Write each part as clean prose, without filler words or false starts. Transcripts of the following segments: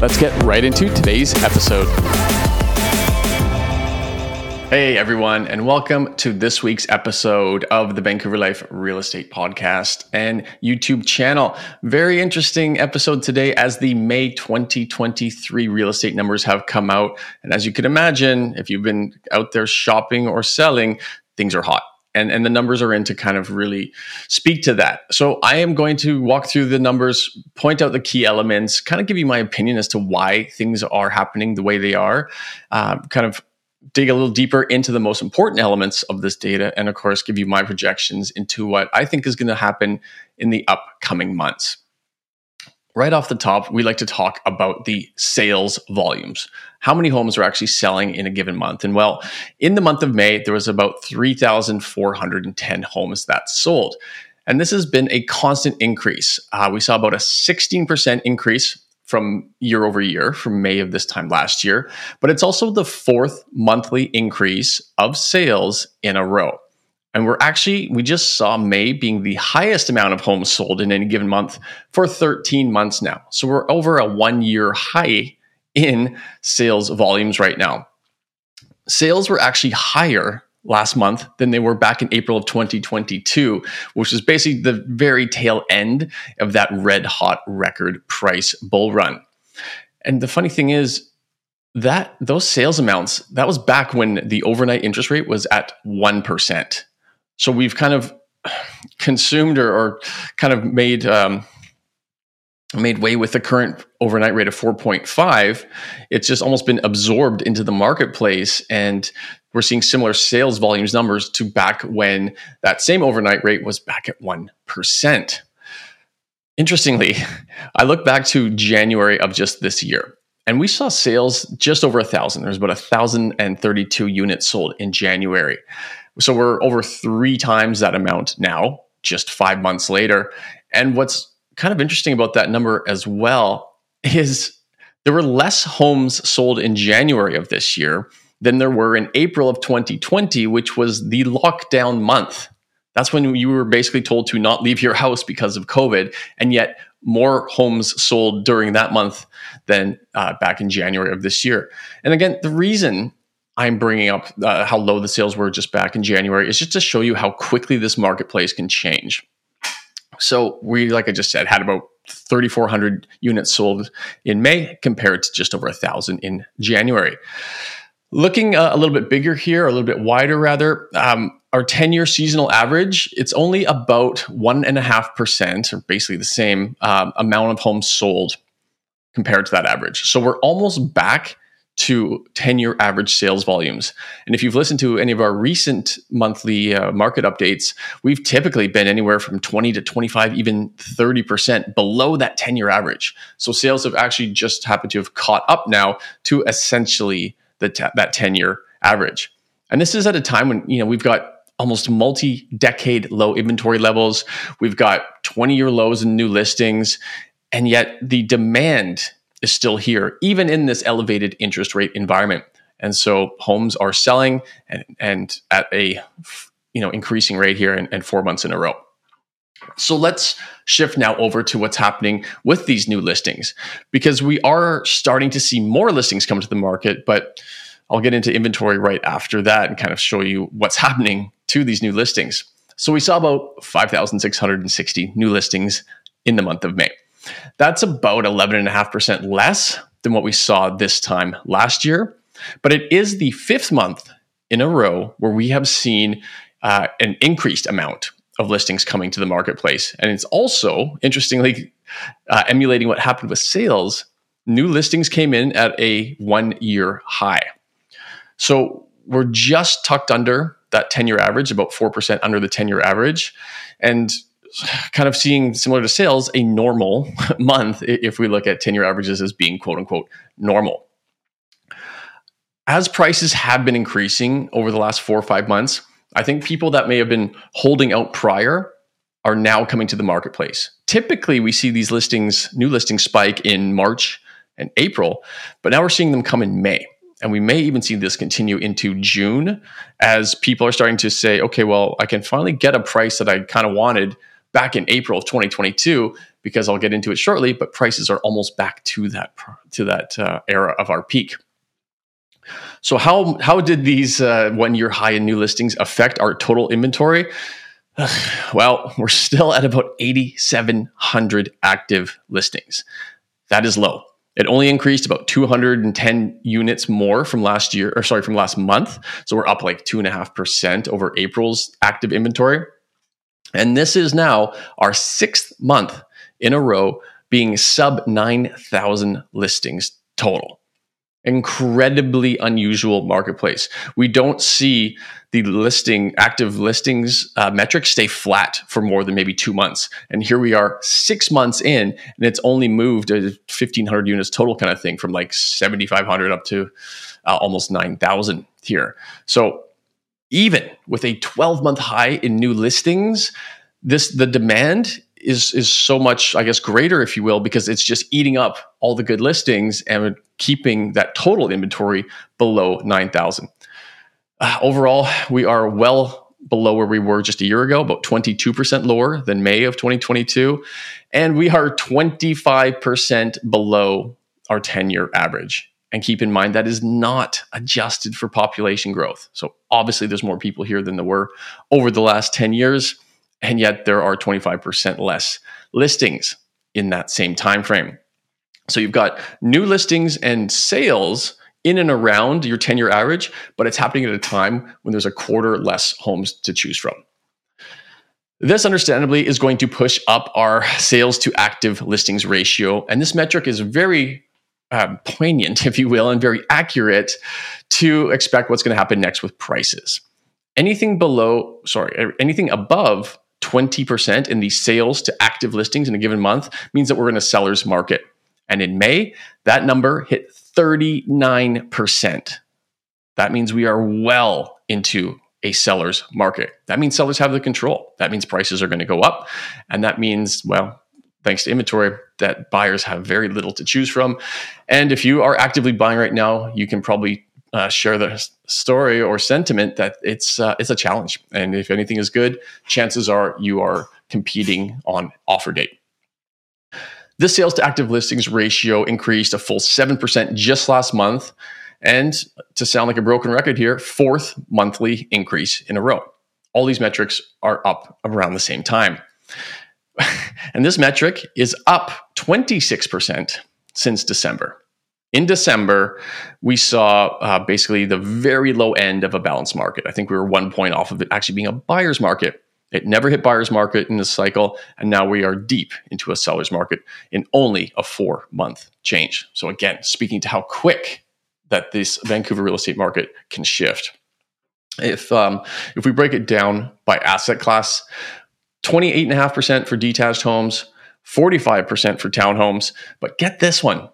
Let's get right into today's episode. Hey, everyone, and welcome to this week's episode of the Vancouver Life Real Estate Podcast and YouTube channel. Very interesting episode today as the May 2023 real estate numbers have come out. And as you can imagine, if you've been out there shopping or selling, things are hot. And the numbers are in to kind of really speak to that. So I am going to walk through the numbers, point out the key elements, kind of give you my opinion as to why things are happening the way they are, kind of dig a little deeper into the most important elements of this data, and of course, give you my projections into what I think is going to happen in the upcoming months. Right off the top, we like to talk about the sales volumes. How many homes are actually selling in a given month? And well, in the month of May, there was about 3,410 homes that sold. And this has been a constant increase. We saw about a 16% increase from year over year from May of this time last year. But it's also the fourth monthly increase of sales in a row. And we just saw May being the highest amount of homes sold in any given month for 13 months now. So we're over a 1 year high in sales volumes right now. Sales were actually higher last month than they were back in April of 2022, which is basically the very tail end of that red hot record price bull run. And the funny thing is, that those sales amounts, that was back when the overnight interest rate was at 1%. So we've kind of consumed or kind of made way with the current overnight rate of 4.5. It's just almost been absorbed into the marketplace, and we're seeing similar sales volumes numbers to back when that same overnight rate was back at 1%. Interestingly, I look back to January of just this year, and we saw sales just over 1,000. There's about 1,032 units sold in January. So we're over three times that amount now, just 5 months later. And what's kind of interesting about that number as well is there were less homes sold in January of this year than there were in April of 2020, which was the lockdown month. That's when you were basically told to not leave your house because of COVID. And yet more homes sold during that month than back in January of this year. And again, the reason I'm bringing up how low the sales were just back in January is just to show you how quickly this marketplace can change. So we, like I just said, had about 3,400 units sold in May compared to just over 1,000 in January. Looking a little bit bigger here, a little bit wider rather, our 10-year seasonal average, it's only about 1.5%, or basically the same amount of homes sold compared to that average. So we're almost back to 10-year average sales volumes. And if you've listened to any of our recent monthly market updates, we've typically been anywhere from 20 to 25, even 30% below that 10-year average. So sales have actually just happened to have caught up now to essentially that 10-year average. And this is at a time when, we've got almost multi-decade low inventory levels. We've got 20-year lows in new listings, and yet the demand is still here, even in this elevated interest rate environment. And so homes are selling and at a increasing rate here and 4 months in a row. So let's shift now over to what's happening with these new listings, because we are starting to see more listings come to the market, but I'll get into inventory right after that and kind of show you what's happening to these new listings. So we saw about 5,660 new listings in the month of May. That's about 11.5% less than what we saw this time last year. But it is the fifth month in a row where we have seen an increased amount of listings coming to the marketplace. And it's also, interestingly, emulating what happened with sales, new listings came in at a 1 year high. So we're just tucked under that 10-year average, about 4% under the 10-year average. And kind of seeing, similar to sales, a normal month if we look at 10-year averages as being quote-unquote normal. As prices have been increasing over the last 4 or 5 months, I think people that may have been holding out prior are now coming to the marketplace. Typically, we see these listings, new listings spike in March and April, but now we're seeing them come in May. And we may even see this continue into June as people are starting to say, okay, well, I can finally get a price that I kind of wanted back in April of 2022, because I'll get into it shortly, but prices are almost back to that era of our peak. So how did these one-year high in new listings affect our total inventory? Well, we're still at about 8,700 active listings. That is low. It only increased about 210 units more from last month. So we're up like 2.5% over April's active inventory. And this is now our 6th month in a row being sub 9,000 listings total. Incredibly unusual marketplace. We don't see the active listings metrics stay flat for more than maybe 2 months. And here we are 6 months in, and it's only moved 1,500 units total kind of thing from like 7,500 up to almost 9,000 here. So even with a 12-month high in new listings, the demand is so much, I guess, greater, if you will, because it's just eating up all the good listings and keeping that total inventory below 9,000. Overall, we are well below where we were just a year ago, about 22% lower than May of 2022. And we are 25% below our 10-year average. And keep in mind, that is not adjusted for population growth. So obviously, there's more people here than there were over the last 10 years. And yet there are 25% less listings in that same time frame. So you've got new listings and sales in and around your 10-year average, but it's happening at a time when there's a quarter less homes to choose from. This understandably is going to push up our sales to active listings ratio. And this metric is very poignant, if you will, and very accurate to expect what's going to happen next with prices. Anything above 20% in the sales to active listings in a given month means that we're in a seller's market. And in May, that number hit 39%. That means we are well into a seller's market. That means sellers have the control. That means prices are going to go up. And that means, well, thanks to inventory, that buyers have very little to choose from. And if you are actively buying right now, you can probably share the story or sentiment that it's a challenge. And if anything is good, chances are you are competing on offer date. This sales to active listings ratio increased a full 7% just last month. And to sound like a broken record here, 4th monthly increase in a row. All these metrics are up around the same time. And this metric is up 26% since December. In December, we saw basically the very low end of a balanced market. I think we were 1 point off of it actually being a buyer's market. It never hit buyer's market in this cycle. And now we are deep into a seller's market in only a 4-month change. So again, speaking to how quick that this Vancouver real estate market can shift. If we break it down by asset class, 28.5% for detached homes, 45% for townhomes. But get this one.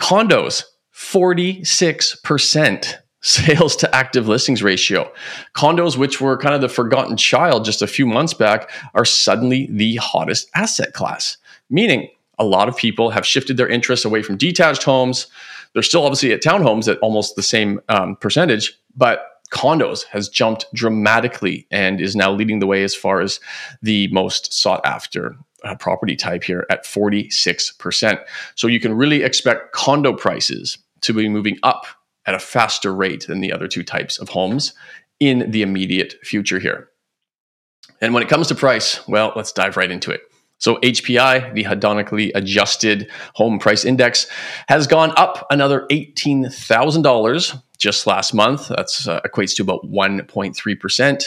Condos, 46% sales to active listings ratio. Condos, which were kind of the forgotten child just a few months back, are suddenly the hottest asset class, meaning a lot of people have shifted their interests away from detached homes. They're still obviously at townhomes at almost the same percentage, but condos has jumped dramatically and is now leading the way as far as the most sought after property type here at 46%. So you can really expect condo prices to be moving up at a faster rate than the other two types of homes in the immediate future here. And when it comes to price, well, let's dive right into it. So HPI, the Hedonically Adjusted Home Price Index, has gone up another $18,000 just last month. That's equates to about 1.3%,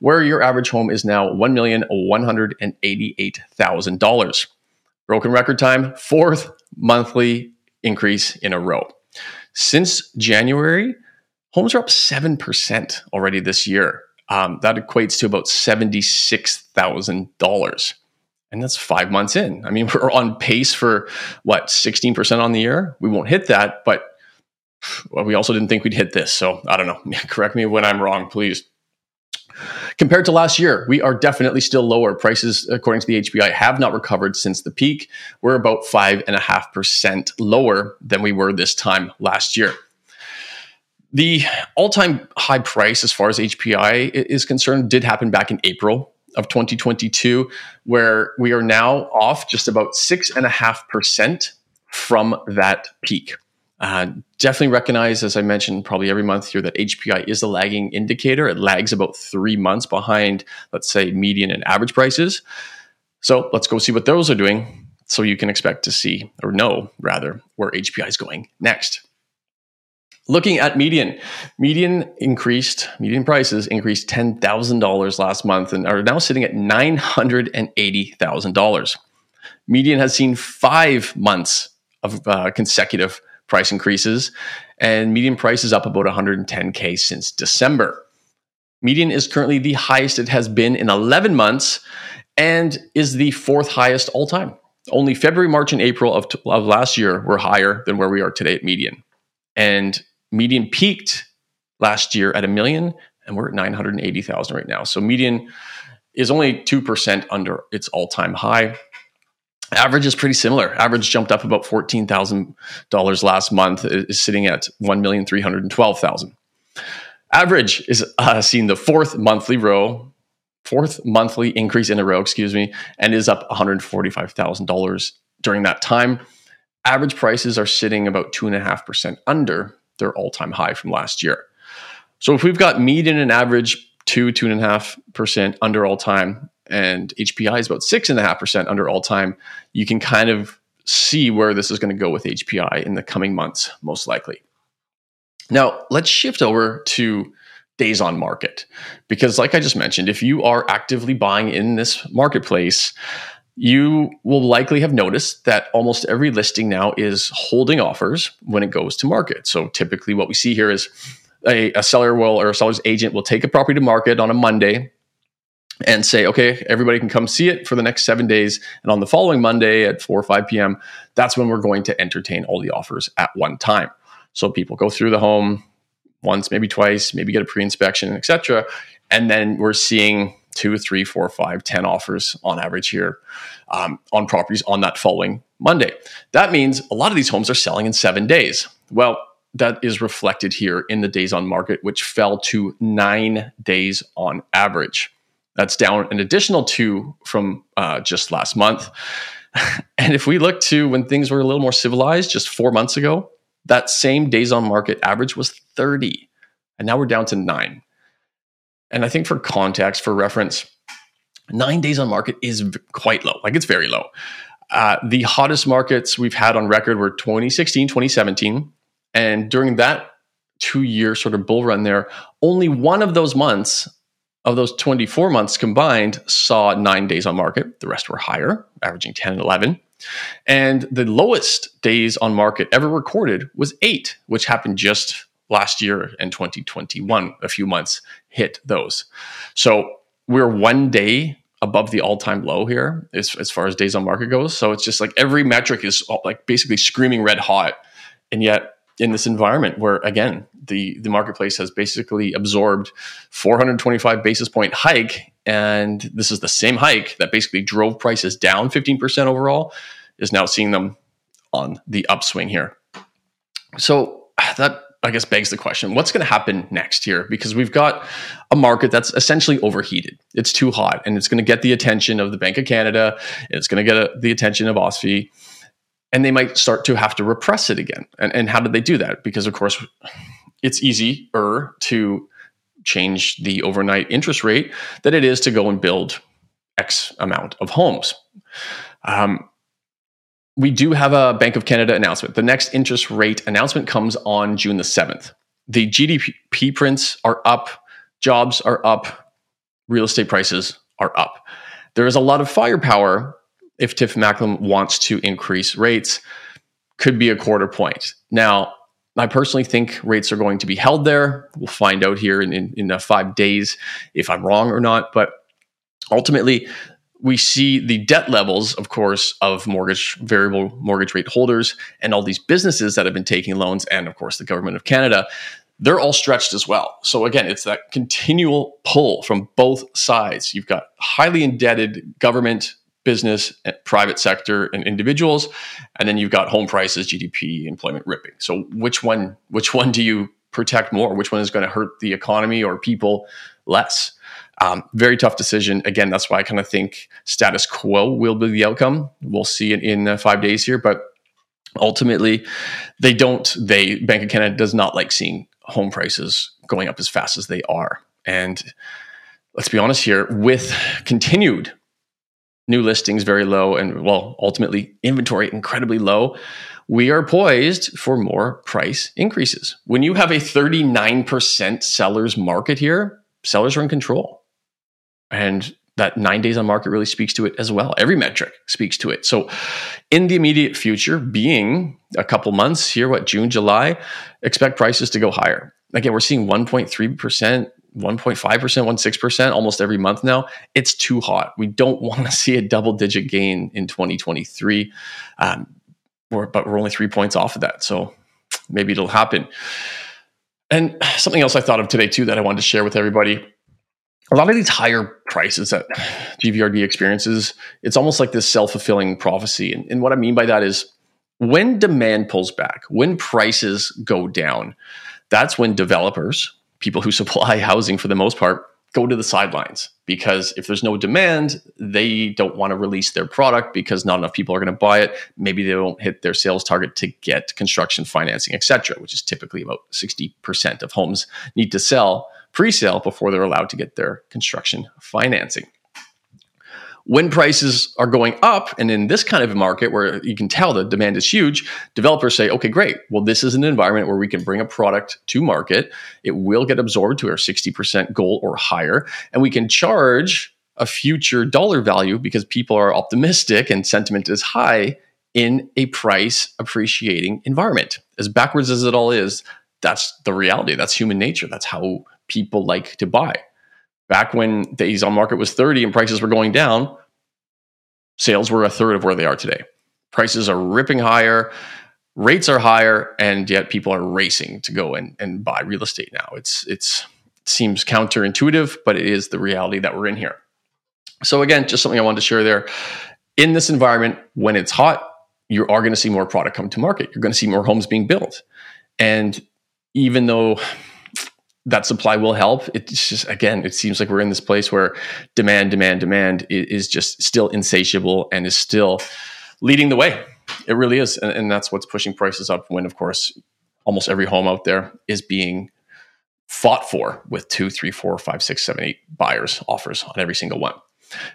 where your average home is now $1,188,000. Broken record time, 4th monthly increase in a row. Since January, homes are up 7% already this year. That equates to about $76,000. And that's 5 months in. I mean, we're on pace for 16% on the year. We won't hit that, but well, we also didn't think we'd hit this. So I don't know. Correct me when I'm wrong, please. Compared to last year, we are definitely still lower. Prices, according to the HPI, have not recovered since the peak. We're about 5.5% lower than we were this time last year. The all-time high price, as far as HPI is concerned, did happen back in April of 2022, where we are now off just about 6.5% from that peak. Definitely recognize, as I mentioned probably every month here, that HPI is a lagging indicator. It lags about 3 months behind, let's say, median and average prices. So let's go see what those are doing so you can expect to see, or know rather, where HPI is going next. Looking at median, median prices increased $10,000 last month and are now sitting at $980,000. Median has seen 5 months of consecutive price increases, and median price is up about $110,000 since December. Median is currently the highest it has been in 11 months and is the fourth highest all time. Only February, March, and April of last year were higher than where we are today at median. And median peaked last year at $1 million, and we're at $980,000 right now. So median is only 2% under its all-time high. Average is pretty similar. Average jumped up about $14,000 last month, is sitting at $1,312,000. Average is seen the fourth monthly increase in a row, and is up $145,000 during that time. Average prices are sitting about 2.5% under their all-time high from last year. So if we've got median and average 2.5% under all-time, and HPI is about 6.5% under all-time, you can kind of see where this is going to go with HPI in the coming months, most likely. Now, let's shift over to days on market, because like I just mentioned, if you are actively buying in this marketplace, you will likely have noticed that almost every listing now is holding offers when it goes to market. So typically what we see here is a seller will, or a seller's agent will take a property to market on a Monday and say, okay, everybody can come see it for the next 7 days. And on the following Monday at 4 or 5 p.m., that's when we're going to entertain all the offers at one time. So people go through the home once, maybe twice, maybe get a pre-inspection, etc. And then we're seeing 2, 3, 4, 5, 10 offers on average here on properties on that following Monday. That means a lot of these homes are selling in 7 days. Well, that is reflected here in the days on market, which fell to 9 days on average. That's down an additional 2 from just last month. And if we look to when things were a little more civilized just 4 months ago, that same days on market average was 30. And now we're down to 9. And I think for context, for reference, 9 days on market is quite low. Like, it's very low. The hottest markets we've had on record were 2016, 2017. And during that 2-year sort of bull run there, only one of those months, of those 24 months combined, saw 9 days on market. The rest were higher, averaging 10 and 11. And the lowest days on market ever recorded was 8, which happened just last year and 2021, a few months hit those. So we're 1 day above the all-time low here as far as days on market goes. So it's just like every metric is like basically screaming red hot. And yet in this environment where, again, the marketplace has basically absorbed 425 basis point hike, and this is the same hike that basically drove prices down 15% overall, is now seeing them on the upswing here. So that, I guess, begs the question, what's going to happen next here? Because we've got a market that's essentially overheated. It's too hot, and it's going to get the attention of the Bank of Canada. It's going to get the attention of OSFI, and they might start to have to repress it again. And how did they do that? Because, of course, it's easier to change the overnight interest rate than it is to go and build X amount of homes. We do have a Bank of Canada announcement. The next interest rate announcement comes on June the 7th. The GDP prints are up, jobs are up, real estate prices are up. There is a lot of firepower if Tiff Macklem wants to increase rates. Could be a quarter point. Now, I personally think rates are going to be held there. We'll find out here in 5 days if I'm wrong or not. But ultimately, we see the debt levels, of course, of variable mortgage rate holders and all these businesses that have been taking loans, and of course the government of Canada. They're all stretched as well. So again, it's that continual pull from both sides. You've got highly indebted government, business, private sector, and individuals, and then you've got home prices, GDP, employment ripping. So which one do you protect more? Which one is going to hurt the economy or people less? Very tough decision. Again, that's why I kind of think status quo will be the outcome. We'll see it in 5 days here, but ultimately, Bank of Canada does not like seeing home prices going up as fast as they are. And let's be honest here, with continued new listings very low and, well, ultimately inventory incredibly low, we are poised for more price increases. When you have a 39% seller's market here, sellers are in control. And that 9 days on market really speaks to it as well. Every metric speaks to it. So in the immediate future, being a couple months here, June, July, expect prices to go higher. Again, we're seeing 1.3%, 1.5%, 1.6% almost every month now. It's too hot. We don't want to see a double-digit gain in 2023, but we're only 3 points off of that. So maybe it'll happen. And something else I thought of today too that I wanted to share with everybody. A lot of these higher prices that GVRD experiences, it's almost like this self-fulfilling prophecy. And what I mean by that is when demand pulls back, when prices go down, that's when developers, people who supply housing for the most part, go to the sidelines. Because if there's no demand, they don't want to release their product because not enough people are going to buy it. Maybe they don't hit their sales target to get construction financing, etc., which is typically about 60% of homes need to sell pre-sale before they're allowed to get their construction financing. When prices are going up, and in this kind of a market where you can tell the demand is huge, developers say, okay, great. Well, this is an environment where we can bring a product to market. It will get absorbed to our 60% goal or higher, and we can charge a future dollar value because people are optimistic and sentiment is high in a price appreciating environment. As backwards as it all is, that's the reality. That's human nature. That's how people like to buy. Back when days on market was 30 and prices were going down, sales were a third of where they are today. Prices are ripping higher, rates are higher, and yet people are racing to go and buy real estate now. It seems counterintuitive, but it is the reality that we're in here. So again, just something I wanted to share there. In this environment, when it's hot, you are going to see more product come to market. You're going to see more homes being built. And even though that supply will help, it's just, again, it seems like we're in this place where demand is just still insatiable and is still leading the way. It really is. And that's what's pushing prices up when, of course, almost every home out there is being fought for with 2, 3, 4, 5, 6, 7, 8 buyers' offers on every single one.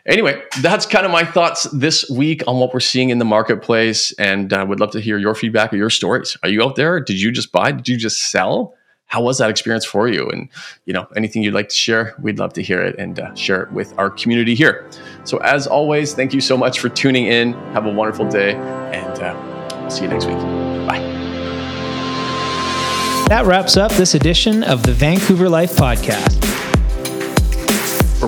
Anyway, that's kind of my thoughts this week on what we're seeing in the marketplace. And I would love to hear your feedback or your stories. Are you out there? Did you just buy? Did you just sell? How was that experience for you? And, anything you'd like to share, we'd love to hear it and share it with our community here. So as always, thank you so much for tuning in. Have a wonderful day, and I'll see you next week. Bye. That wraps up this edition of the Vancouver Life Podcast. For